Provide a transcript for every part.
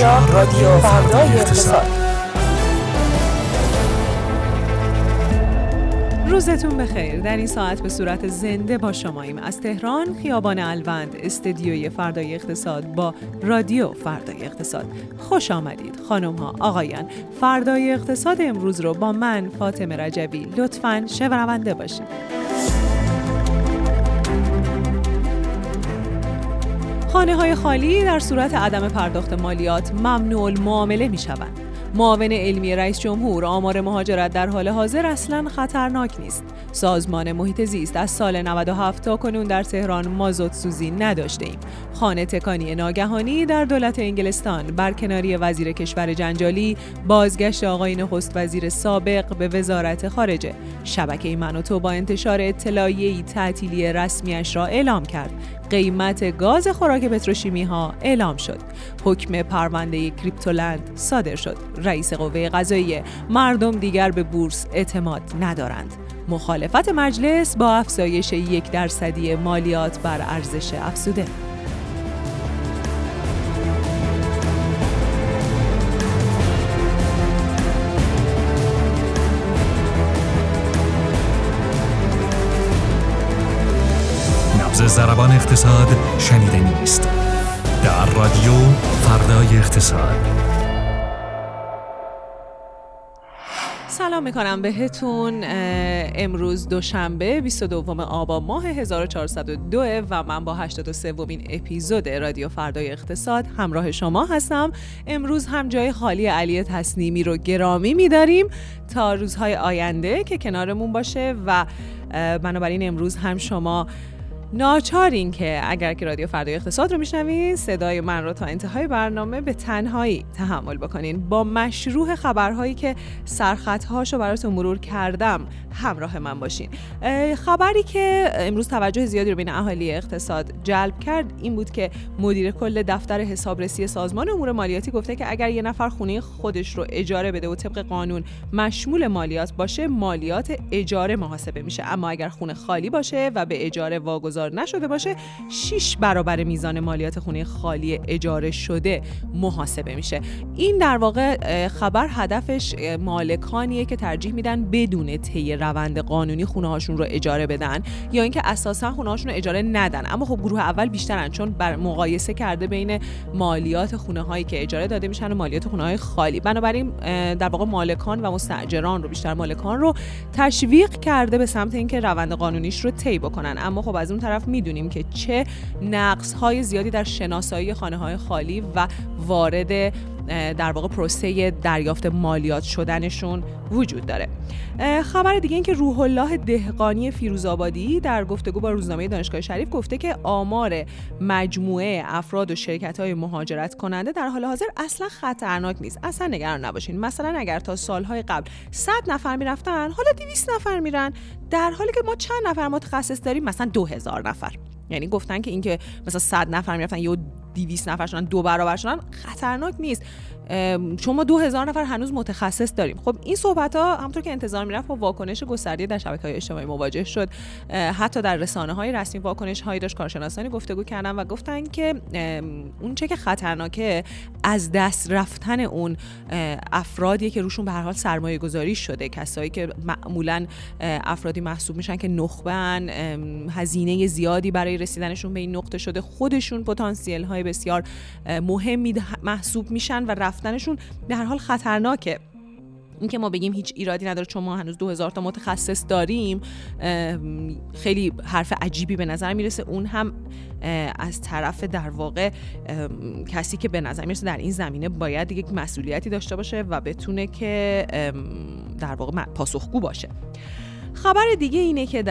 اینجا رادیو فردای اقتصاد. روزتون بخیر. در این ساعت به صورت زنده با شماییم از تهران، خیابان الوند، استدیوی فردای اقتصاد با رادیو فردای اقتصاد. خوش آمدید خانم ها، آقایان. فردای اقتصاد امروز رو با من فاطمه رجبی لطفاً شنونده باشید. خانه‌های خالی در صورت عدم پرداخت مالیات ممنوع المعامله می‌شوند. معاون علمی رئیس جمهور آمار مهاجرت در حال حاضر اصلاً خطرناک نیست. سازمان محیط زیست از سال 97 تا کنون در تهران مازوت سوزی نداشته ایم. خانه تکانی ناگهانی در دولت انگلستان، برکناری وزیر کشور جنجالی، بازگشت آقای نخست وزیر سابق به وزارت خارجه. شبکه ای من و تو با انتشار اطلاعیه‌ای تعطیلی رسمیش را اعلام کرد. قیمت گاز خوراک پتروشیمی ها اعلام شد. حکم پرونده کریپتولند صادر شد. رئیس قوه قضاییه: مردم دیگر به بورس اعتماد ندارند. مخالفت مجلس با افزایش 1% مالیات بر ارزش افزوده. ضربان اقتصاد شنیده نیست در رادیو فردای اقتصاد. سلام میکنم بهتون. امروز دوشنبه 22 آبان ماه 1402 و من با 83مین اپیزود رادیو فردای اقتصاد همراه شما هستم. امروز هم جای خالی علی تصنیمی رو گرامی میداریم تا روزهای آینده که کنارمون باشه و بنابراین امروز هم شما ناچارین که اگر که رادیو فردای اقتصاد رو میشنوین صدای من رو تا انتهای برنامه به تنهایی تحمل بکنین. با مشروح خبرهایی که سرخطهاشو براتون مرور کردم همراه من باشین. خبری که امروز توجه زیادی رو بین اهالی اقتصاد جلب کرد این بود که مدیر کل دفتر حسابرسی سازمان امور مالیاتی گفته که اگر یه نفر خونه خودش رو اجاره بده و طبق قانون مشمول مالیات باشه، مالیات اجاره محاسبه میشه، اما اگر خونه خالی باشه و به اجاره واگذار نشده باشه 6 برابر میزان مالیات خونه خالی اجاره شده محاسبه میشه. این در واقع خبر هدفش مالکانیه که ترجیح میدن بدون طی روند قانونی خونه هاشون رو اجاره بدن یا اینکه اساسا خونه هاشون رو اجاره ندن. اما خب گروه اول بیشترن، چون بر مقایسه کرده بین مالیات خونه هایی که اجاره داده میشن و مالیات خونه های خالی، بنابراین در واقع مالکان و مستاجران رو، بیشتر مالکان رو تشویق کرده به سمت اینکه روند قانونیش رو طی بکنن. اما خب از اون طرف میدونیم که چه نقص‌های زیادی در شناسایی خانه‌های خالی و وارد در واقع پروسه دریافت مالیات شدنشون وجود داره. خبر دیگه این که روح الله دهقانی فیروزآبادی در گفتگو با روزنامه دانشگاه شریف گفته که آمار مجموعه افراد و شرکت‌های مهاجرت کننده در حال حاضر اصلا خطرناک نیست. اصلا نگران نباشین. مثلا اگر تا سال‌های قبل 100 نفر می‌رفتن، حالا 200 نفر میرن، در حالی که ما چند نفر متخصص داریم، مثلا 2000 نفر. یعنی گفتن که اینکه مثلا 100 نفر می‌رفتن یا 200 نفر شدن، 2 برابر شدن، خطرناک نیست، چون ما 2000 نفر هنوز متخصص داریم. خب این صحبت‌ها همونطور که انتظار می‌رفت با واکنش گسترده در شبکه‌های اجتماعی مواجه شد. حتی در رسانه‌های رسمی واکنش‌هایی داشت. کارشناسانی گفتگو کردن و گفتن که اون چه که خطرناکه از دست رفتن اون افرادی که روشون به هر حال سرمایه‌گذاری شده، کسایی که معمولاً افرادی محسوب میشن که نخبه‌ان، هزینه زیادی برای رسیدنشون به این نقطه شده، خودشون پتانسیل‌های بسیار مهمی محسوب میشن و رفتنشون به هر حال خطرناکه. این که ما بگیم هیچ ایرادی نداره چون ما هنوز 2000 تا متخصص داریم خیلی حرف عجیبی به نظر میرسه. اون هم از طرف در واقع کسی که به نظر میرسه در این زمینه باید یک مسئولیتی داشته باشه و بتونه که در واقع پاسخگو باشه. خبر دیگه اینه که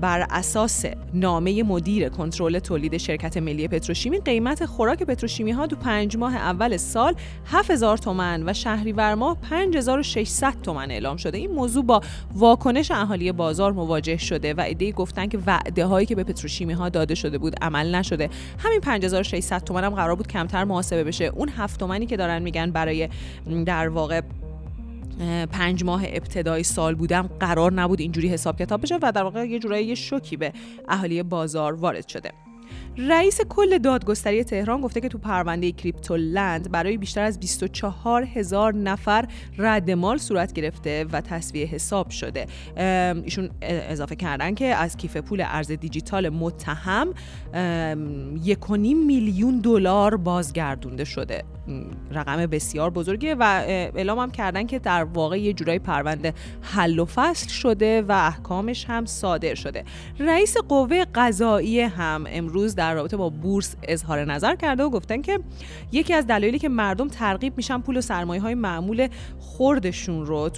بر اساس نامه مدیر کنترل تولید شرکت ملی پتروشیمی، قیمت خوراک پتروشیمی ها تو 5 ماه اول سال 7000 تومان و شهریور ماه 5600 تومان اعلام شده. این موضوع با واکنش اهالی بازار مواجه شده و عده‌ای گفتن که وعده هایی که به پتروشیمی ها داده شده بود عمل نشده. همین 5600 تومان هم قرار بود کمتر محاسبه بشه. اون 7 تومانی که دارن میگن برای در واقع 5 ماه ابتدای سال بودم قرار نبود اینجوری حساب کتاب بشه و در واقع یه جورایی شوکی به اهالی بازار وارد شده. رئیس کل دادگستری تهران گفته که تو پرونده کریپتولند برای بیشتر از 24,000 نفر ردمال صورت گرفته و تسویه حساب شده. ایشون اضافه کردن که از کیف پول ارز دیجیتال متهم 1.5 میلیون دلار بازگردونده شده. رقم بسیار بزرگه و اعلام هم کردن که در واقع یه جورای پرونده حل و فصل شده و احکامش هم صادر شده. رئیس قوه قضاییه هم امروز در رابطه با بورس اظهار نظر کرده و گفتن که یکی از دلایلی که مردم ترغیب میشن پول و سرمایه‌های معمول خوردشون رو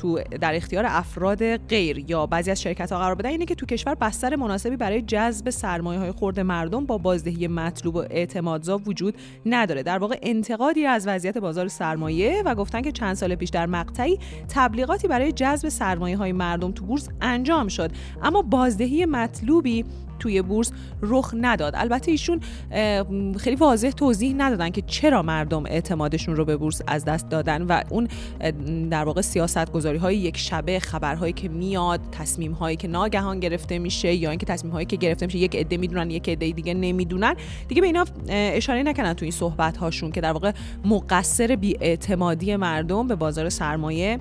در اختیار افراد غیر یا بعضی از شرکت‌ها قرار بدن اینه که تو کشور بستر مناسبی برای جذب سرمایه‌های خرد مردم با بازدهی مطلوب و اعتمادزا وجود نداره. در واقع انتقادی از وضعیت بازار سرمایه و گفتن که چند سال پیش در مقطعی تبلیغاتی برای جذب سرمایه‌های مردم تو بورس انجام شد، اما بازدهی مطلوبی توی بورس رخ نداد. البته ایشون خیلی واضح توضیح ندادن که چرا مردم اعتمادشون رو به بورس از دست دادن و اون در واقع سیاست‌گذاری‌های یک شبه، خبرهایی که میاد، تصمیم‌هایی که ناگهان گرفته میشه یا اینکه تصمیم‌هایی که گرفته میشه یک عده میدونن یک عده دیگه نمیدونن، دیگه به اینا اشاره نکنن تو این صحبت‌هاشون که در واقع مقصر بی‌اعتمادی مردم به بازار سرمایه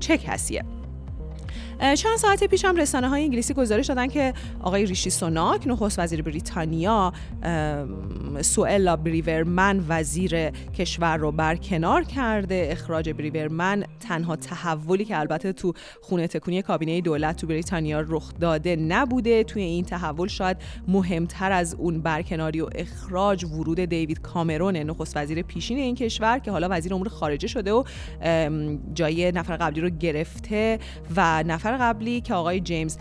چه کسیه. چند ساعت پیش هم رسانه‌های انگلیسی گزارش دادن که آقای ریشی سوناک، نخست وزیر بریتانیا، سوئلا بریورمن وزیر کشور رو برکنار کرده. اخراج بریورمن تنها تحولی که البته تو خونه تکونی کابینه دولت تو بریتانیا رخ داده نبوده. توی این تحول شاید مهمتر از اون برکناری و اخراج ورود دیوید کامرون، نخست وزیر پیشین این کشور که حالا وزیر امور خارجه شده و جای نفر قبلی رو گرفته و نفر قبلی که آقای جیمز،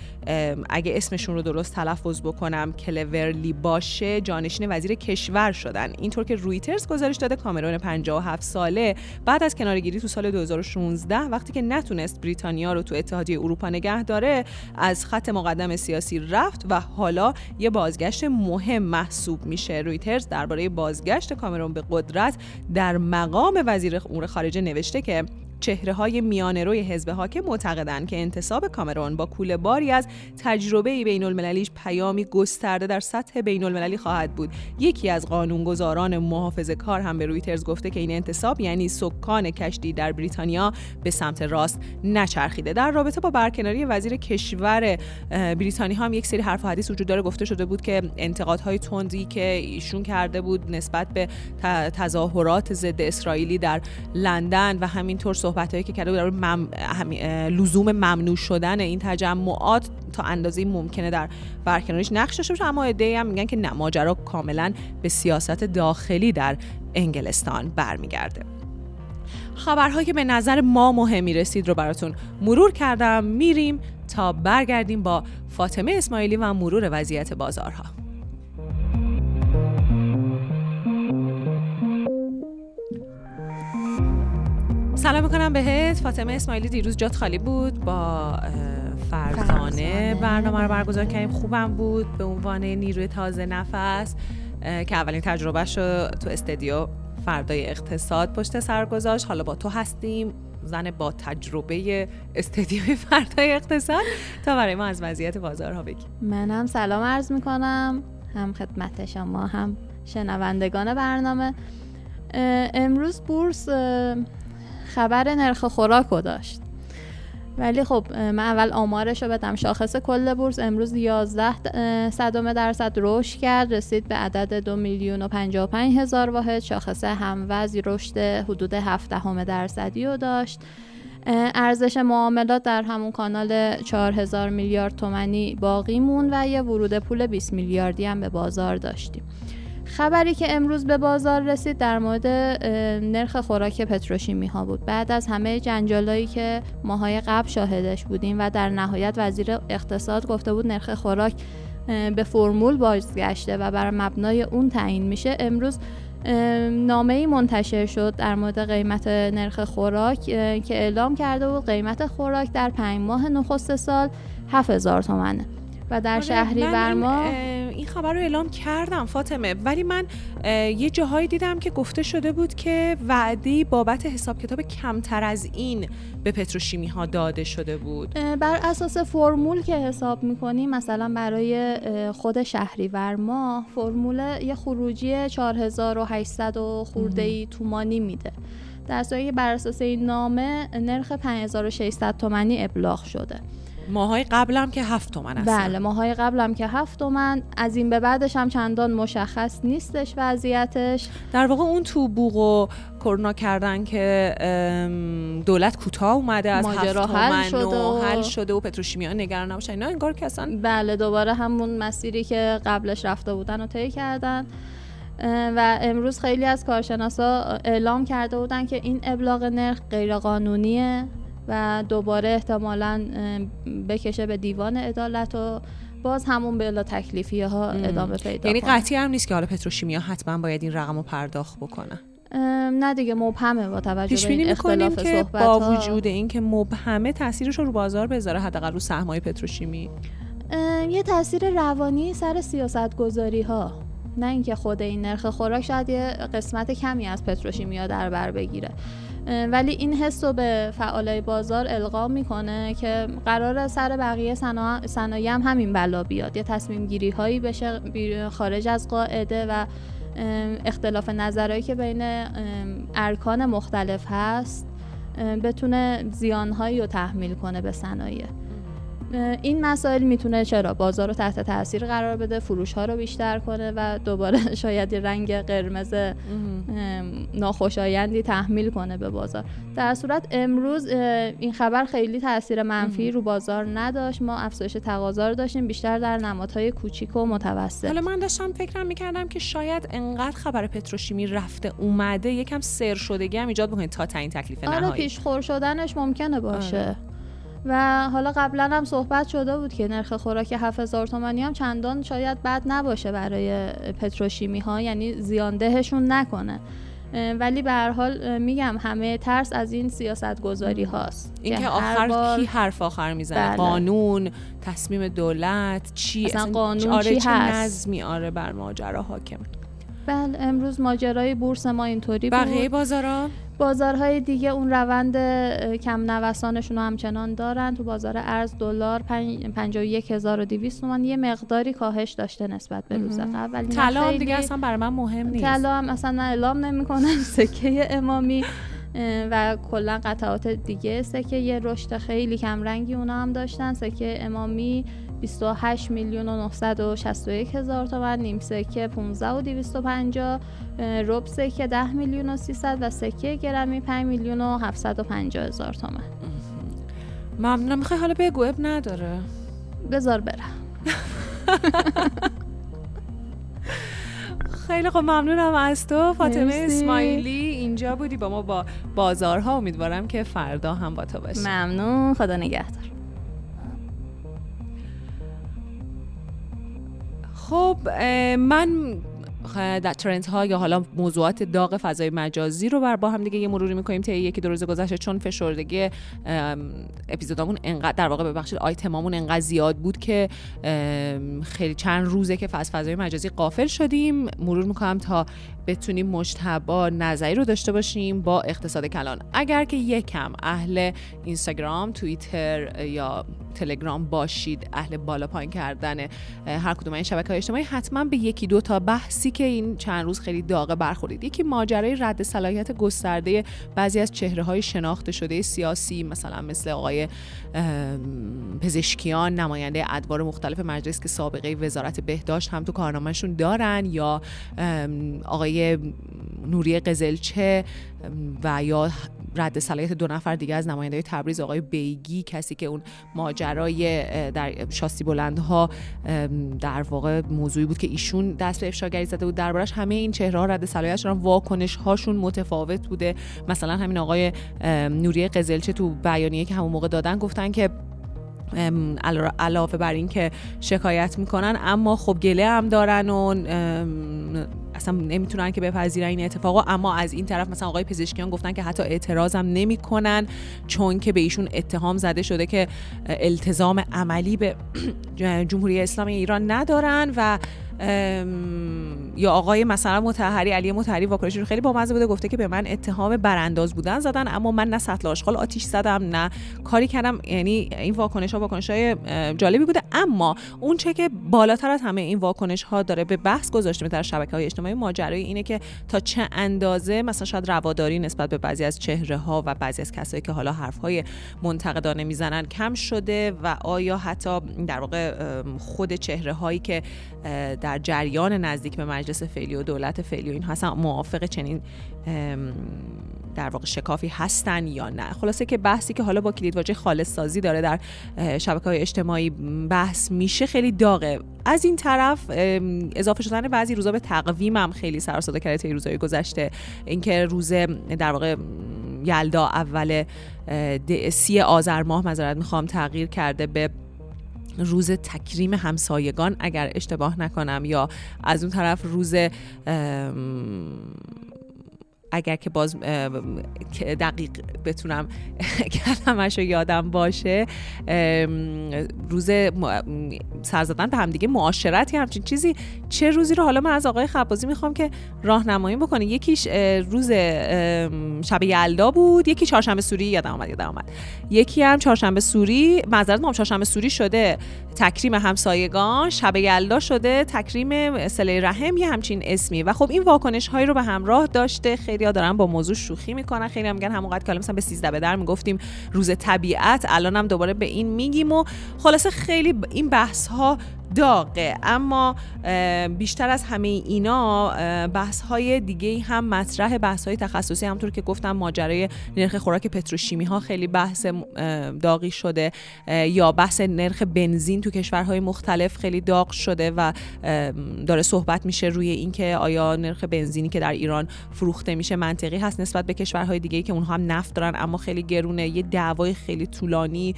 اگه اسمشون رو درست تلفظ بکنم، کلورلی باشه، جانشین وزیر کشور شدن. اینطور که رویترز گزارش داده، کامرون 57 ساله بعد از کنارگیری تو سال 2016 وقتی که نتونست بریتانیا رو تو اتحادیه اروپا نگه داره، از خط مقدم سیاسی رفت و حالا یه بازگشت مهم محسوب میشه. رویترز درباره بازگشت کامرون به قدرت در مقام وزیر امور خارجه نوشته که چهره‌های میانه‌روی حزب حاکم معتقدند که انتصاب کامرون با کوله‌باری از تجربه بین‌المللیش پیامی گسترده در سطح بین‌المللی خواهد بود. یکی از قانونگذاران محافظه‌کار هم به رویترز گفته که این انتصاب یعنی سکان کشتی در بریتانیا به سمت راست نچرخیده. در رابطه با برکناری وزیر کشور بریتانیا هم یک سری حرف و حدیث وجود داره. گفته شده بود که انتقادهای تندی که ایشون کرده بود نسبت به تظاهرات ضد اسرائیلی در لندن و همینطور صحبتایی که کرده بود در لزوم ممنوع شدن این تجمعات تا اندازه‌ای ممکنه در برکناریش نقش داشته باشه، اما عده‌ای هم میگن که ماجرا کاملا به سیاست داخلی در انگلستان برمیگرده. خبرهایی که به نظر ما مهم می‌رسید رو براتون مرور کردم. میریم تا برگردیم با فاطمه اسماعیلی و مرور وضعیت بازارها. سلام میکنم بهت فاطمه اسماعیلی. دیروز جات خالی بود، با فرزانه برنامه رو برگزار کردیم. خوبم بود به عنوان نیروی تازه نفس که اولین تجربهش رو تو استدیو فردای اقتصاد پشت سر گذاشت. حالا با تو هستیم، زن با تجربه استدیو فردای اقتصاد، تا برای ما از وضعیت بازارها بگی. منم سلام عرض میکنم، هم خدمت شما هم شنوندگان برنامه. امروز بورس خبر نرخ خوراک رو داشت، ولی خب من اول آمارش رو بدم. شاخص کل بورس امروز 11% رشد کرد، رسید به عدد 2,055,000 واحد. شاخص هموز رشد حدود 0.7% رو داشت. ارزش معاملات در همون کانال 4,000 میلیارد تومانی باقی موند و یه ورود پول 20 میلیاردی هم به بازار داشتیم. خبری که امروز به بازار رسید در مورد نرخ خوراک پتروشیمی ها بود. بعد از همه جنجالایی که ماهای قبل شاهدش بودیم و در نهایت وزیر اقتصاد گفته بود نرخ خوراک به فرمول بازگشته و بر مبنای اون تعیین میشه، امروز نامه‌ای منتشر شد در مورد قیمت نرخ خوراک که اعلام کرده بود قیمت خوراک در 5 ماه نخست سال 7,000 تومانه و در شهریور ماه این خبر رو اعلام کردم فاطمه، ولی من یه جاهایی دیدم که گفته شده بود که وعده‌ای بابت حساب کتاب کمتر از این به پتروشیمی ها داده شده بود. بر اساس فرمول که حساب میکنیم، مثلا برای خود شهریور ماه فرمول یه خروجی 4800 و خورده‌ای تومانی میده، در صورتی که بر اساس این نامه نرخ 5600 تومانی ابلاغ شده. ماهای قبلم که 7 تومن هستن. بله، ماهای قبلم که 7 تومن، از این به بعدش هم چندان مشخص نیستش وضعیتش. در واقع اون تو بوق و کرونا کردن که دولت کوتاه اومده از 7 تومن و حل شده و پتروشیمی‌ها نگران نباشن، اینا انگار که اصلا بله دوباره همون مسیری که قبلش رفته بودن رو طی کردن. و امروز خیلی از کارشناسا اعلام کرده بودن که این ابلاغ نرخ غیر قانونیه و دوباره احتمالاً بکشه به دیوان عدالت و باز همون بلا تکلیفی ها ادامه پیدا. یعنی قطعی هم نیست که حالا پتروشیمیا حتما باید این رقم رو پرداخت بکنه؟ نه دیگه، مبهمه با توجه به این اختلاف صحبت ها. با وجود این که مبهمه، تاثیرش رو بازار بذاره، حداقل رو سهمای پتروشیمی یه تاثیر روانی سر سیاست گذاری ها، نه اینکه خود این نرخ خوراک شاید یه قسمت کمی از پتروشیمیا در بر بگیره، ولی این حس رو به فعالای بازار القا میکنه که قراره سر بقیه صنایع هم همین بلا بیاد، یه تصمیم گیری هایی بشه خارج از قاعده و اختلاف نظرهایی که بین ارکان مختلف هست بتونه زیانهایی رو تحمیل کنه به صنایع. این مسائل میتونه چرا بازار رو تحت تاثیر قرار بده، فروش ها رو بیشتر کنه و دوباره شاید رنگ قرمز ناخوشایندی تحمیل کنه به بازار. در صورت امروز این خبر خیلی تاثیر منفی رو بازار نداشت، ما افزایش تقاضا رو داشتیم بیشتر در نمادهای کوچیک و متوسط. حالا من داشتم فکرم میکردم که شاید انقدر خبر پتروشیمی رفته اومده یکم سر شدگی هم ایجاد بکنه تا تعیین تکلیف نهایی. آره، پیشخور شدنش ممکنه باشه. آره. و حالا قبلا هم صحبت شده بود که نرخ خوراک 7000 تومانی هم چندان شاید بد نباشه برای پتروشیمی ها، یعنی زیاندهشون نکنه، ولی به هر حال میگم همه ترس از این سیاست گذاری هاست، این که آخر بار... کی حرف آخر میزنه؟ بله. قانون، تصمیم دولت، چی اصلا قانون آره، چی نظمی آره بر ماجرا حاکم. بله، امروز ماجرای بورس ما اینطوری بود. بقیه بازارا؟ بازارهای دیگه اون روند کم نوسانشون رو همچنان دارن. تو بازار ارز دلار 51200 تومان یه مقداری کاهش داشته نسبت به روز قبل. طلا هم دیگه اصلا برای من مهم نیست. طلا هم اصلا من اعلام نمی‌کنم. سکه امامی و کلا قطعات دیگه سکه یه رشد خیلی کم رنگی اونا هم داشتن. سکه امامی 28,961,000 تومان، نیم سکه 15,250، رب سکه 10,300,000 و سکه گرمی 5,750,000 تومان. ممنونم. میخوای حالا بگو؟ اب نداره، بذار برم. خیلی خوب، ممنونم از تو فاطمه اسماعیلی، اینجا بودی با ما با بازارها. امیدوارم که فردا هم با تو باشی. ممنون، خدا نگهدار. خب من ترندها یا حالا موضوعات داغ فضای مجازی رو با هم دیگه یه مروری میکنیم طی یکی دو روز گذشته، چون فشردگی اپیزودامون انقدر در واقع ببخشید آیتمامون انقدر زیاد بود که خیلی چند روزه که فضای مجازی غافل شدیم. مرور میکنم تا بتونیم مجتبی نظری رو داشته باشیم با اقتصاد کلان. اگر که یکم اهل اینستاگرام، توییتر یا تلگرام باشید، اهل بالا پایین کردن هر کدوم این شبکه‌های اجتماعی، حتما به یکی دو تا بحثی که این چند روز خیلی داغه برخورید. یکی ماجرای رد صلاحیت گسترده بعضی از چهره‌های شناخته شده سیاسی، مثلا مثل آقای پزشکیان، نماینده ادوار مختلف مجلس که سابقه وزارت بهداشت هم تو کارنامه‌شون دارن، یا آقای نوریه قزلچه، و یا رد صلاحیت دو نفر دیگه از نماینده‌های تبریز، آقای بیگی، کسی که اون ماجرای در شاسی بلندها در واقع موضوعی بود که ایشون دست به افشاگری زده بود دربارش. همه این چهره‌ها رد صلاحیتشون، واکنش‌هاشون متفاوت بوده. مثلا همین آقای نوریه قزلچه تو بیانیه‌ای که همون موقع دادن گفتن که علاوه بر این که شکایت میکنن، اما خب گله هم دارن و اصلا نمیتونن که بپذیرن این اتفاقا. اما از این طرف مثلا آقای پزشکیان گفتن که حتی اعتراض هم نمیکنن، چون که به ایشون اتهام زده شده که التزام عملی به جمهوری اسلامی ایران ندارن. و یا آقای مثلا مطهری، علی مطهری واکنشش رو خیلی بامزه بوده، گفته که به من اتهام برانداز بودن زدن، اما من نه سطل آشغال آتیش زدم نه کاری کردم. یعنی این واکنش‌های جالبی بوده. اما اون چه که بالاتر از همه این واکنش‌ها داره به بحث گذاشته در شبکه‌های اجتماعی ماجرایی اینه که تا چه اندازه مثلا شاید رواداری نسبت به بعضی از چهره‌ها و بعضی از کسایی که حالا حرف‌های منتقدانه میزنن کم شده و آیا حتی در واقع خود چهره‌هایی که در جریان نزدیک به مجلس فعلی و دولت فعلی و این هستن موافق چنین در واقع شکافی هستن یا نه. خلاصه که بحثی که حالا با کلیدواژه خالص سازی داره در شبکه‌های اجتماعی بحث میشه خیلی داغه. از این طرف اضافه شدن بعضی روزا به تقویمم خیلی سر و صدا کرده طی روزهای گذشته، اینکه روز در واقع یلدا اول دی آذر ماه تغییر کرده به روز تکریم همسایگان اگر اشتباه نکنم، یا از اون طرف روز اگر که باز دقیق بتونم کلمش رو یادم باشه، روز سر زدن به همدیگه، معاشرت، یه همچین چیزی. چه روزی رو حالا من از آقای خبازی میخوام که راهنمایی بکنه. یکیش روز شب یلدا بود، یکی چهارشنبه سوری یادم اومد. یکی هم چهارشنبه سوری، معذرت میخوام، چهارشنبه سوری شده تکریم همسایگان، شب یلدا شده تکریم صله رحم، یه همچین اسمی. و خب این واکنش هایی رو به همراه داشته. خیلی ها دارن با موضوع شوخی میکنن، خیلی هم میگن همونقدر که مثلا به 13 بدر میگفتیم روز طبیعت، الان هم دوباره به این میگیم. و خلاصه خیلی این بحث ها داغه. اما بیشتر از همه اینا بحث های دیگه هم مطرح، بحث های تخصصی، همونطور که گفتم ماجرای نرخ خوراک پتروشیمی ها خیلی بحث داغی شده، یا بحث نرخ بنزین تو کشورهای مختلف خیلی داغ شده و داره صحبت میشه روی اینکه آیا نرخ بنزینی که در ایران فروخته میشه منطقی هست نسبت به کشورهای دیگه که اونها هم نفت دارن اما خیلی گرونه. یه دعوای خیلی طولانی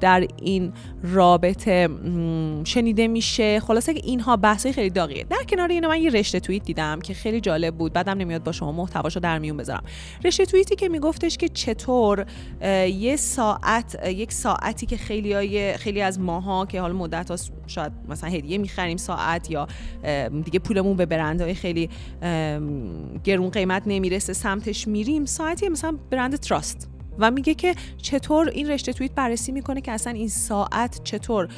در این رابطه شنیده میشه. خلاصه که اینها بحثای خیلی داغیه. در کنار اینو من یه رشته توییت دیدم که خیلی جالب بود، بعدم نمیاد با شما محتواشو در میون بذارم. رشته توییتی که میگفتش که چطور یک ساعتی که خیلی از ماها که حالا مدت ها شاید مثلا هدیه میخریم ساعت، یا دیگه پولمون به برندهای خیلی گرون قیمت نمیرسه سمتش میریم، ساعتی مثلا برند تراست. و میگه که چطور این رشته توییت بررسی میکنه که اصلا این ساعت چطور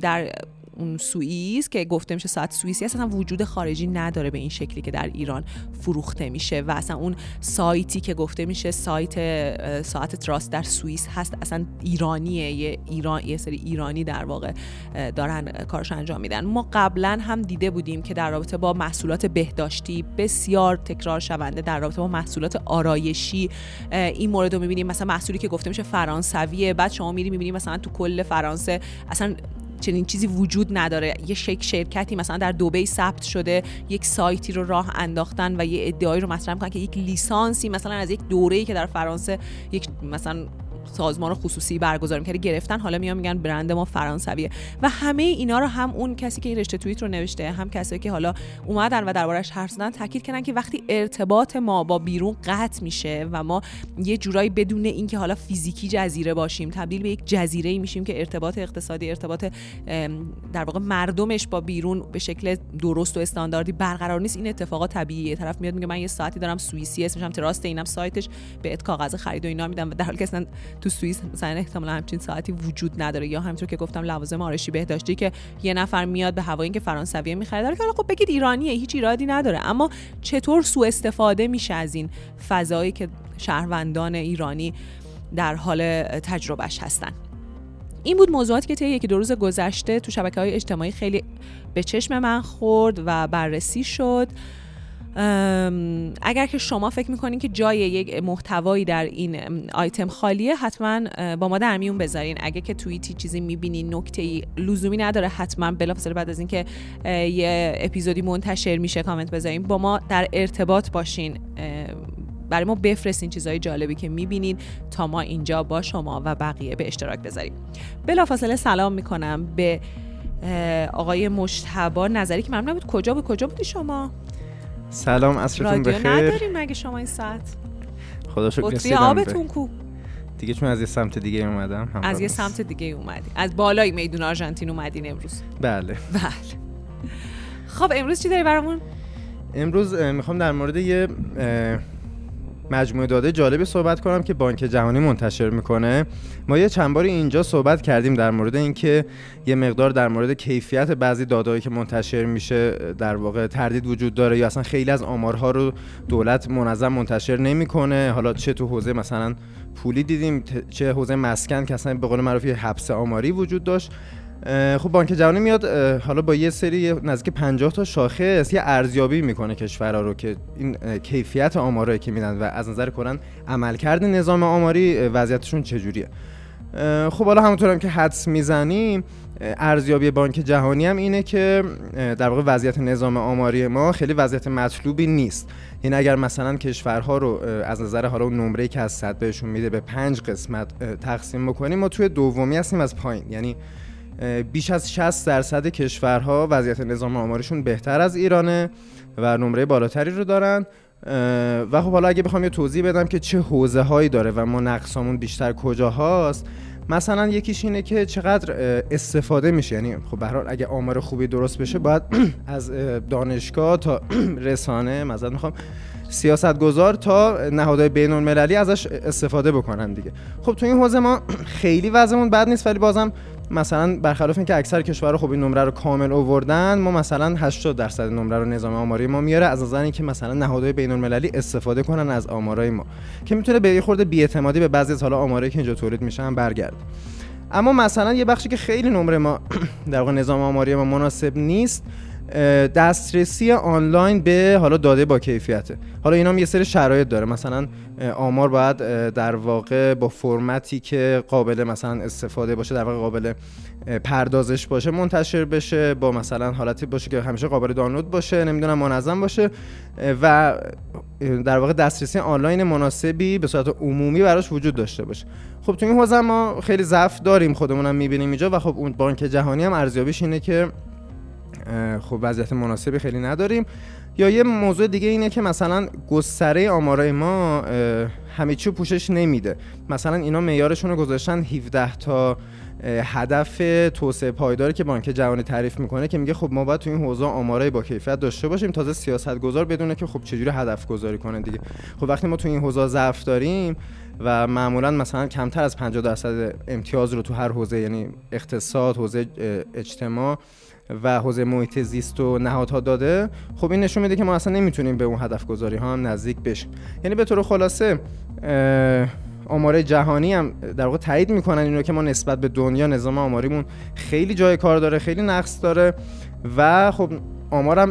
در اون سوئیس که گفته میشه ساعت سوئیسی اصلا وجود خارجی نداره به این شکلی که در ایران فروخته میشه، و اصلا اون سایتی که گفته میشه سایت ساعت تراست در سوئیس هست اصلا ایرانیه، یه سری ایرانی در واقع دارن کارش انجام میدن. ما قبلا هم دیده بودیم که در رابطه با محصولات بهداشتی بسیار تکرار شونده، در رابطه با محصولات آرایشی این مورد رو میبینیم، مثلا محصولی که گفته میشه فرانسویه، بعد شما میری میبینیم مثلا تو کل فرانسه اصلا چنین چیزی وجود نداره. یه شرکتی مثلا در دبی ثبت شده، یک سایتی رو راه انداختن و یه ادعایی رو مطرح میکنن که یک لیسانسی مثلا از یک دوره‌ای که در فرانسه یک مثلا سازمان خصوصی برگزار می‌کرد گرفتن، حالا میان میگن برند ما فرانسویه. و همه اینا رو هم اون کسی که این رشته توییت رو نوشته، هم کسایی که حالا اومدن و دربارش حرف زدن تاکید کردن که وقتی ارتباط ما با بیرون قطع میشه و ما یه جورایی بدون اینکه حالا فیزیکی جزیره باشیم تبدیل به یک جزیره‌ای میشیم که ارتباط اقتصادی، ارتباط در واقع مردمش با بیرون به شکل درست و استانداردی برقرار نیست، این اتفاقا طبیعیه. طرف میاد میگه من یه ساعتی دارم سوئیسی، اسمش هم تراست، اینم سایتش به اد کاغذ خرید و اینا میدم، در حالی که اصلا تو سوئیس مثلا احتمالاً همچین ساعتی وجود نداره. یا همونطور که گفتم لوازم آرایشی بهداشتی که یه نفر میاد به هوای اینکه فرانسویه میخره داره که حالا خب بگید ایرانیه هیچ ایرادی نداره، اما چطور سوء استفاده میشه از این فضایی که شهروندان ایرانی در حال تجربهش هستن. این بود موضوعاتی که طی یکی دو روز گذشته تو شبکه‌های اجتماعی خیلی به چشم من خورد و بررسی شد. اگر که شما فکر میکنین که جای یک محتوایی در این آیتم خالیه حتما با ما در میون بذارین. اگه که توییتی چیزی میبینین نکته‌ای لزومی نداره حتما بلافاصله بعد از اینکه یه اپیزودی منتشر میشه کامنت بذارین، با ما در ارتباط باشین. برای ما بفرستین چیزهای جالبی که میبینین تا ما اینجا با شما و بقیه به اشتراک بذاریم. بلافاصله سلام میکنم به آقای مجتبی نظری که ممنون بود. کجا بودی شما؟ سلام، عصرتون بخیر. رادیو نداریم مگه شما این ساعت؟ خدا شکر رسیدم. آبتون کو؟ دیگه چون از یه سمت دیگه اومدم. از یه سمت دیگه اومدی. از بالای میدون آرژانتین اومدین امروز. بله. خب امروز چی داری برامون؟ امروز میخوام در مورد یه مجموعه داده جالبی صحبت کنم که بانک جهانی منتشر میکنه. ما یه چند بار اینجا صحبت کردیم در مورد اینکه یه مقدار در مورد کیفیت بعضی دادهایی که منتشر میشه در واقع تردید وجود داره یا اصلا خیلی از آمارها رو دولت منظم منتشر نمیکنه. حالا چه تو حوزه مثلا پولی دیدیم، چه حوزه مسکن که اصلا به قول معروف حبس آماری وجود داشت. خب بانک جهانی میاد حالا با یه سری نزدیک 50 تا شاخص یه ارزیابی میکنه کشورها رو که این کیفیت آمارایی که میدن و از نظر کلا عملکرد نظام آماری وضعیتشون چجوریه. خب حالا همونطور هم که حدس میزنیم ارزیابی بانک جهانی هم اینه که در واقع وضعیت نظام آماری ما خیلی وضعیت مطلوبی نیست. یعنی اگر مثلا کشورها رو از نظر حالا اون نمره‌ای که از 100 بهشون میده به 5 قسمت تقسیم بکنیم، ما توی دومی هستیم از پایین. یعنی بیش از 60% کشورها وضعیت نظام آماریشون بهتر از ایرانه و نمره بالاتری رو دارن. و خب حالا اگه بخوام یه توضیح بدم که چه حوزه هایی داره و ما نقصامون بیشتر کجا هاست، مثلا یکیش اینه که چقدر استفاده میشه. یعنی خب به هر حال اگه آمار خوبی درست بشه باید از دانشگاه تا رسانه، مثلا میخوام سیاستگزار تا نهادهای بین‌المللی ازش استفاده بکنن دیگه. خب تو این حوزه ما خیلی وضعمون بد نیست، ولی بازم مثلا برخلاف اینکه اکثر کشورها خب این نمره رو کامل آوردن، ما مثلا 80% نمره رو نظام آماری ما میاره از نظر اینکه مثلا نهادهای بین‌المللی استفاده کنن از آمارای ما، که میتونه به یه خورده بی‌اعتمادی به بعضی از حالا آمارایی که اینجا تولید میشن برگرده. اما مثلا یه بخشی که خیلی نمره ما در واقع نظام آماری ما مناسب نیست، دسترسی آنلاین به حالا داده با کیفیته. حالا اینا هم یه سری شرایط داره، مثلا آمار باید در واقع با فرمتی که قابل مثلا استفاده باشه، در واقع قابل پردازش باشه منتشر بشه، با مثلا حالتی باشه که همیشه قابل دانلود باشه، نمیدونم منظم باشه و در واقع دسترسی آنلاین مناسبی به صورت عمومی براش وجود داشته باشه. خب تو این حوزه ما خیلی ضعف داریم، خودمونم می‌بینیم اینجا. و خب اون بانک جهانی هم ارزیابیش اینه که خب وضعیت مناسبی خیلی نداریم. یا یه موضوع دیگه اینه که مثلا گستره آمارای ما همه چی پوشش نمیده. مثلا اینا معیارشون رو گذاشتن 17 تا هدف توسعه پایداری که بانک جهانی تعریف میکنه، که میگه خب ما باید تو این حوزه آمارای با کیفیت داشته باشیم. تازه سیاستگزار بدونه که خب چجوری هدف گذاری کنه دیگه. خب وقتی ما تو این حوزه ضعف داریم و معمولا مثلا کمتر از 50% امتیاز رو تو هر حوزه، یعنی اقتصاد، حوزه اجتماع و حوزه محیط زیست و نهادها داده، خب این نشون میده که ما اصلا نمیتونیم به اون هدف گذاری ها هم نزدیک بشیم. یعنی به طور خلاصه آمار جهانی هم در واقع تایید میکنن اینو که ما نسبت به دنیا نظام آماریمون خیلی جای کار داره، خیلی نقص داره. و خب آمارم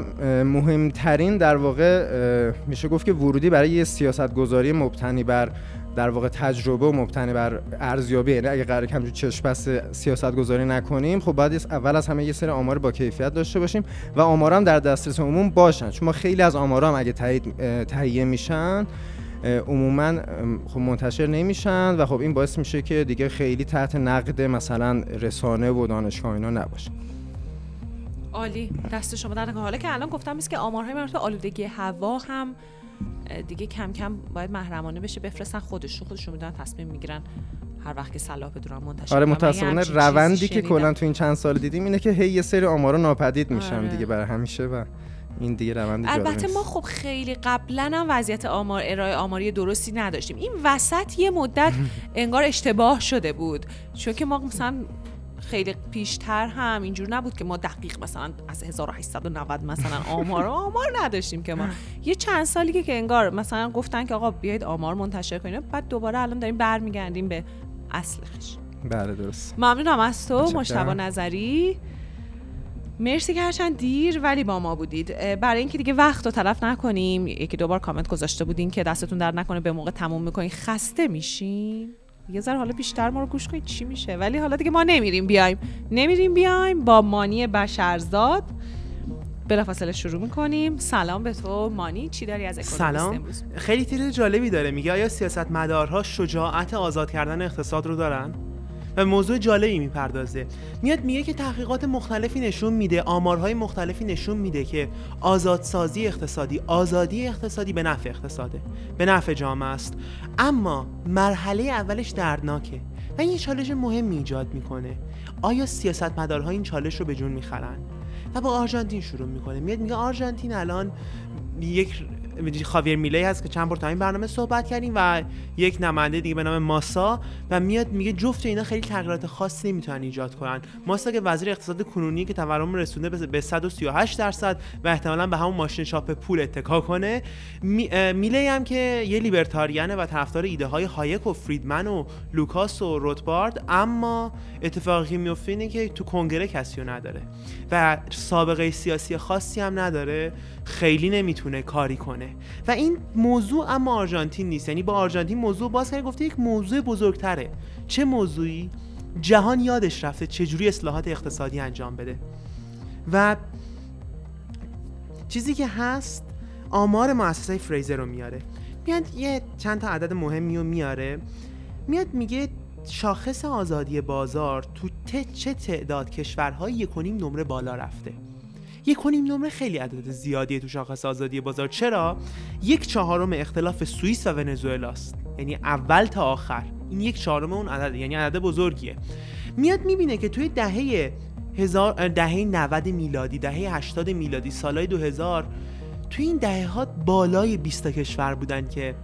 مهمترین در واقع میشه گفت که ورودی برای یه سیاست گذاری مبتنی بر در واقع تجربه و مبتنی بر ارزیابی. یعنی اگه قراره همجوری چشم‌بست سیاست گذاری نکنیم، خب باید اول از همه یه سری آمار با کیفیت داشته باشیم و آمارام در دسترس عموم باشن، چون ما خیلی از آمارام اگه تهیه میشن عموما خب منتشر نمیشن و خب این باعث میشه که دیگه خیلی تحت نقد مثلا رسانه و دانشگاه اینا نباشه. عالی، دست شما در نکنه. حالا که الان گفتم نیست که آمارهای مربوط به آلودگی هوا هم دیگه کم کم باید محرمانه بشه، بفرستن خودشون میدونن، تصمیم میگیرن هر وقت که صلاح بدونن منتشر. آره متأسفانه روندی که کلا تو این چند سال دیدیم اینه که هی یه سری آمارا ناپدید میشن. آره. دیگه برای همیشه و این دیگه روند جالبه. البته ما خب خیلی قبلا هم وضعیت آمار ارائه آماری درستی نداشتیم. این وسط یه مدت انگار اشتباه شده بود، چون که ما مثلا خیلی پیشتر هم اینجور نبود که ما دقیق مثلا از 1890 مثلا آمار نداشتیم که ما یه چند سالی که انگار مثلا گفتن که آقا بیایید آمار منتشر کنیم، بعد دوباره الان داریم برمیگردیم به اصلش. بله درست. ممنونم از تو مجتبی نظری، مرسی که هرچند دیر ولی با ما بودید. برای اینکه دیگه وقت رو تلف نکنیم، یکی دوبار کامنت گذاشته بودین که دستتون درد نکنه به موقع تموم میکنین خسته میشین، یه ذره حالا بیشتر ما رو گوش کنید چی میشه. ولی حالا دیگه ما نمیریم بیایم با مانی بشرزاد بلافاصله شروع می‌کنیم. سلام به تو مانی، چی داری از اکونومیست امروز؟ خیلی تیتر جالبی داره، میگه آیا سیاستمدارها شجاعت آزاد کردن اقتصاد رو دارن؟ و موضوع جالبی میپردازه. میاد میگه که تحقیقات مختلفی نشون میده، آمارهای مختلفی نشون میده که آزادسازی اقتصادی، آزادی اقتصادی به نفع اقتصاده، به نفع جامعه است. اما مرحله اولش دردناکه و این چالش مهمی ایجاد میکنه. آیا سیاستمدارها این چالش رو به جون میخرن؟ و با آرژانتین شروع میکنه. میاد میگه آرژانتین الان یک خاویر میلهی هست که چند بار تا این برنامه صحبت کردیم و یک نماینده دیگه به نام ماسا، و میاد میگه جفت اینا خیلی تغییرات خاصی نمیتونن ایجاد کنن. ماسا که وزیر اقتصاد کنونی که تورم رسونده به 138% و احتمالاً به همون ماشین چاپ پول اتکا کنه، میلهی هم که یه لیبرتاریانه و طرفدار ایده‌های هایک و فریدمن و لوکاس و روتبارد، اما اتفاقی میفته اینه که تو کنگره کسیو نداره و سابقه سیاسی خاصی هم نداره، خیلی نمیتونه کاری کنه. و این موضوع اما آرژانتین نیست، یعنی با آرژانتین موضوع باز کرده، گفته یک موضوع بزرگتره. چه موضوعی؟ جهان یادش رفته چجوری اصلاحات اقتصادی انجام بده. و چیزی که هست آمار مؤسسه فریزر رو میاره، میاد یه چند تا عدد مهمی رو میاره. میاد میگه شاخص آزادی بازار تو چه تعداد کشورهای 1.5 نمره بالا رفته. 1.5 نمره خیلی عدد زیادیه تو شاخص آزادی بازار. چرا؟ 1/4 اختلاف سوئیس و ونزوئلا است، یعنی اول تا آخر. این 1/4 اون عدد، یعنی عدد بزرگیه. میاد میبینه که توی دهه 90 میلادی، دهه 80 میلادی، سالهای 2000، توی این دهه‌ها بالای 20 تا کشور بودن که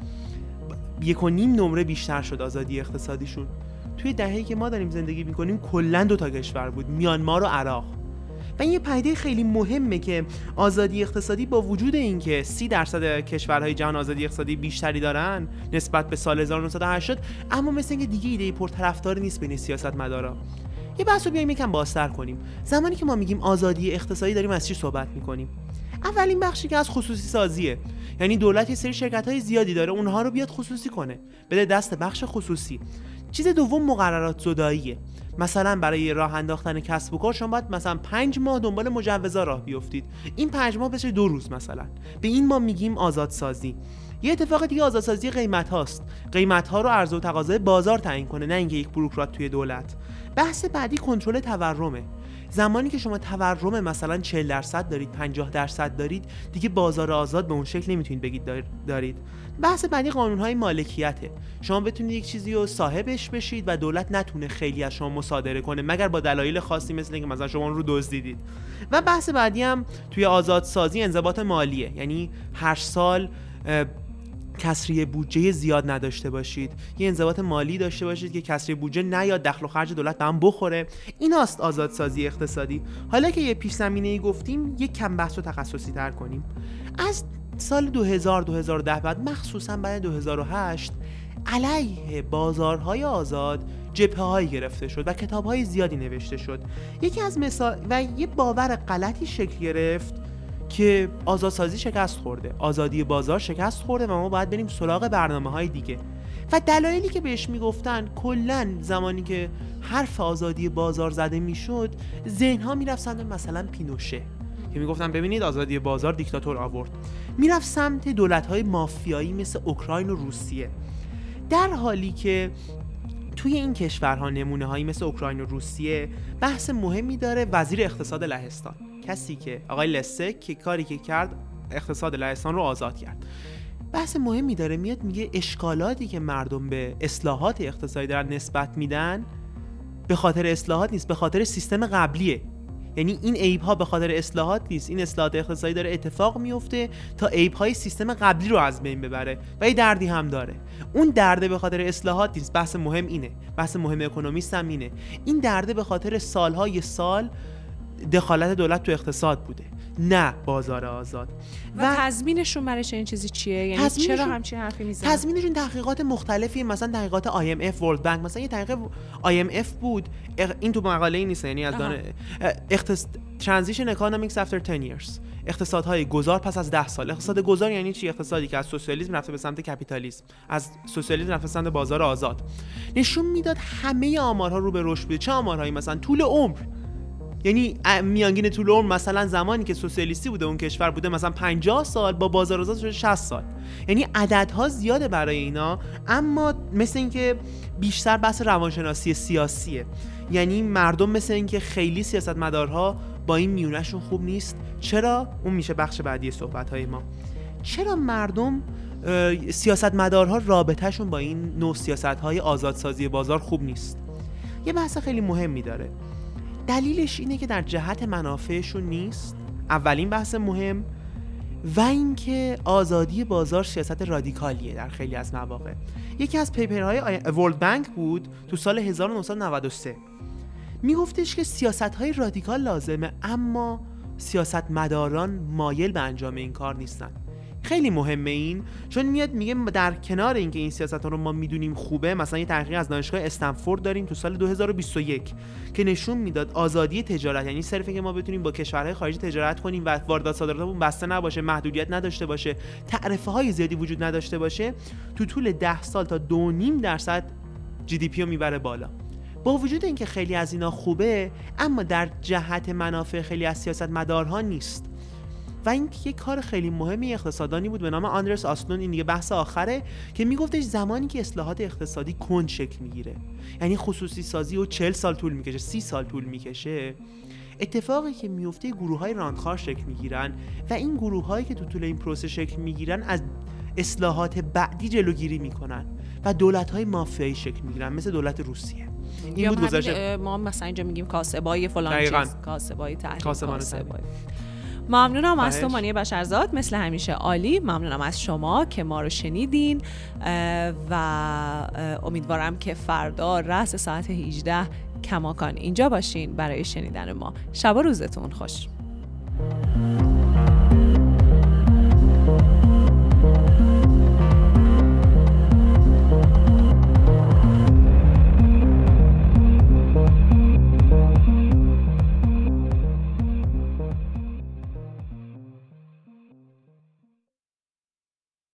1.5 نمره بیشتر شد آزادی اقتصادیشون. توی دهه‌ای که ما داریم زندگی می‌کنیم کلاً 2 تا کشور بود، میانمار و عراق. و این یه پدیده خیلی مهمه که آزادی اقتصادی با وجود اینکه 30% کشورهای جهان آزادی اقتصادی بیشتری دارن نسبت به سال 1980، اما مثل اینکه دیگه ایده پرطرفدار نیست بین سیاستمدارا. یه بحثو بیایم یکم بازتر کنیم. زمانی که ما میگیم آزادی اقتصادی داریم از چی صحبت میکنیم؟ اولین بخشی که از خصوصی سازیه، یعنی دولت یه سری شرکت‌های زیادی داره، اونها رو بیاد خصوصی کنه، بده دست بخش خصوصی. چیز دوم مقررات زداییه. مثلا برای راه انداختن کسب و کار شما باید مثلا 5 ماه دنبال مجوزا راه بیافتید، این 5 ماه بشه 2 روز مثلا. به این ما میگیم آزادسازی. یه اتفاق دیگه آزادسازی قیمت هاست، قیمت ها رو عرضه و تقاضای بازار تعیین کنه، نه اینکه یک بوروکرات توی دولت. بحث بعدی کنترل تورمه. زمانی که شما تورم مثلا 40% دارید، 50% دارید، دیگه بازار آزاد به اون شکل نمیتونید بگید دارید. بحث بعدی قانونهای مالکیته. شما بتونید یک چیزی رو صاحبش بشید و دولت نتونه خیلی از شما مصادره کنه مگر با دلایل خاصی، مثل اینکه مثلا شما رو دزدیدید. و بحث بعدی هم توی آزادسازی انضباط مالیه، یعنی هر سال کسری بودجه زیاد نداشته باشید، یه انضباط مالی داشته باشید که کسری بودجه نیاد، دخل و خرج دولت به هم بخوره. ایناست آزادسازی اقتصادی. حالا که یه پیش زمینه‌ای گفتیم، یک کم بحث رو تخصصی‌تر کنیم. از سال 2000-2010 بعد، مخصوصاً بعد 2008، علیه بازارهای آزاد جبهه‌هایی گرفته شد و کتاب‌های زیادی نوشته شد. یکی از مثال و یه باور غلطی شکل گرفت که آزادسازی شکست خورده، آزادی بازار شکست خورده و ما باید بریم سراغ برنامه‌های دیگه. و دلایلی که بهش میگفتن، کلاً زمانی که حرف آزادی بازار زده میشد، ذهن‌ها میرفت سمت مثلا پینوشه که میگفتن ببینید آزادی بازار دیکتاتور آورد. میرفت سمت دولت‌های مافیایی مثل اوکراین و روسیه. در حالی که توی این کشورها نمونه‌هایی مثل اوکراین و روسیه بحث مهمی داره وزیر اقتصاد لهستان، کسی که آقای لسک که کاری که کرد اقتصاد لهستان رو آزاد کرد. بحث مهمی داره. میاد میگه اشکالاتی که مردم به اصلاحات اقتصادی دارن نسبت میدن به خاطر اصلاحات نیست، به خاطر سیستم قبلیه. یعنی این عیب‌ها به خاطر اصلاحات نیست، این اصلاحات اقتصادی داره اتفاق میفته تا عیب‌های سیستم قبلی رو از بین ببره. و این دردی هم داره، اون درده به خاطر اصلاحات نیست. بحث مهم اینه، بحث مهم اکونومیست هم اینه، این درده به خاطر سال‌های سال دخالت دولت تو اقتصاد بوده، نه بازار آزاد. و تضمینشون برای چنین چیزی چیه؟ یعنی چرا همچین حرفی میزنن؟ تضمینشون تحقیقات مختلفی، مثلا تحقیقات آی ام اف، ورلد بانک. مثلا یه تحقیق آی ام اف بود، این تو مقاله ای نیست، یعنی از Transition Economics After 10 Years، اقتصادهای گذار پس از 10 سال. اقتصاد گذار یعنی چی؟ اقتصادی که از سوسیالیسم رفته به سمت کپیتالیسم، از سوسیالیسم رفته سمت بازار آزاد. نشون میداد همه آمارها رو به رشد بوده. چه آمارهایی؟ مثلا طول عمر یعنی میانگین طول عمر مثلا زمانی که سوسیالیستی بوده اون کشور بوده مثلا 50 سال، با بازار آزاد شده 60 سال. یعنی عددها زیاده برای اینا، اما مثل اینکه بیشتر بحث روانشناسی سیاسیه. یعنی مردم مثل اینکه خیلی سیاستمدارها با این میونهشون خوب نیست. چرا؟ اون میشه بخش بعدی صحبت‌های ما. چرا مردم سیاستمدارها رابطهشون با این نوع سیاست‌های آزادسازی بازار خوب نیست؟ یه بحث خیلی مهمی داره. دلیلش اینه که در جهت منافعشون نیست، اولین بحث مهم، و اینکه آزادی بازار سیاست رادیکالیه در خیلی از مواقع. یکی از پیپرهای ورلد بانک بود تو سال 1993، میگفتش که سیاست‌های رادیکال لازمه اما سیاستمداران مایل به انجام این کار نیستن. خیلی مهمه این، چون میاد میگه در کنار اینکه این سیاست‌ها رو ما میدونیم خوبه، مثلا یه تحقیق از دانشگاه استنفورد داریم تو سال 2021 که نشون میداد آزادی تجارت، یعنی صرف اینکه ما بتونیم با کشورهای خارجی تجارت کنیم و واردات صادراتمون بسته نباشه، محدودیت نداشته باشه، تعرفه‌های زیادی وجود نداشته باشه، تو طول 10 سال تا 2.5% جی دی پی رو میبره بالا. با وجود اینکه خیلی از اینا خوبه، اما در جهت منافع خیلی از سیاستمدارها نیست. و این یک کار خیلی مهمی اقتصاددانی بود به نام آندرس آسلون، این دیگه بحث آخره، که میگفتش زمانی که اصلاحات اقتصادی کند شکل میگیره، یعنی خصوصی سازی و 40 سال طول میکشه، 30 سال طول میکشه، اتفاقی که میفته گروهای راندخوار شکل میگیرن و این گروهایی که تو طول این پروسه شکل میگیرن از اصلاحات بعدی جلوگیری میکنن و دولت‌های مافیایی شکل میگیرن، مثل دولت روسیه. این بود گزارش ما. مثلا اینجا میگیم کاسبای فلان چیز، کاسبای تحریم، کاسبای. ممنونم از تو مانی بشرزاد، مثل همیشه عالی. ممنونم از شما که ما رو شنیدین و امیدوارم که فردا رأس ساعت 18 کماکان اینجا باشین برای شنیدن ما. شب و روزتون خوش.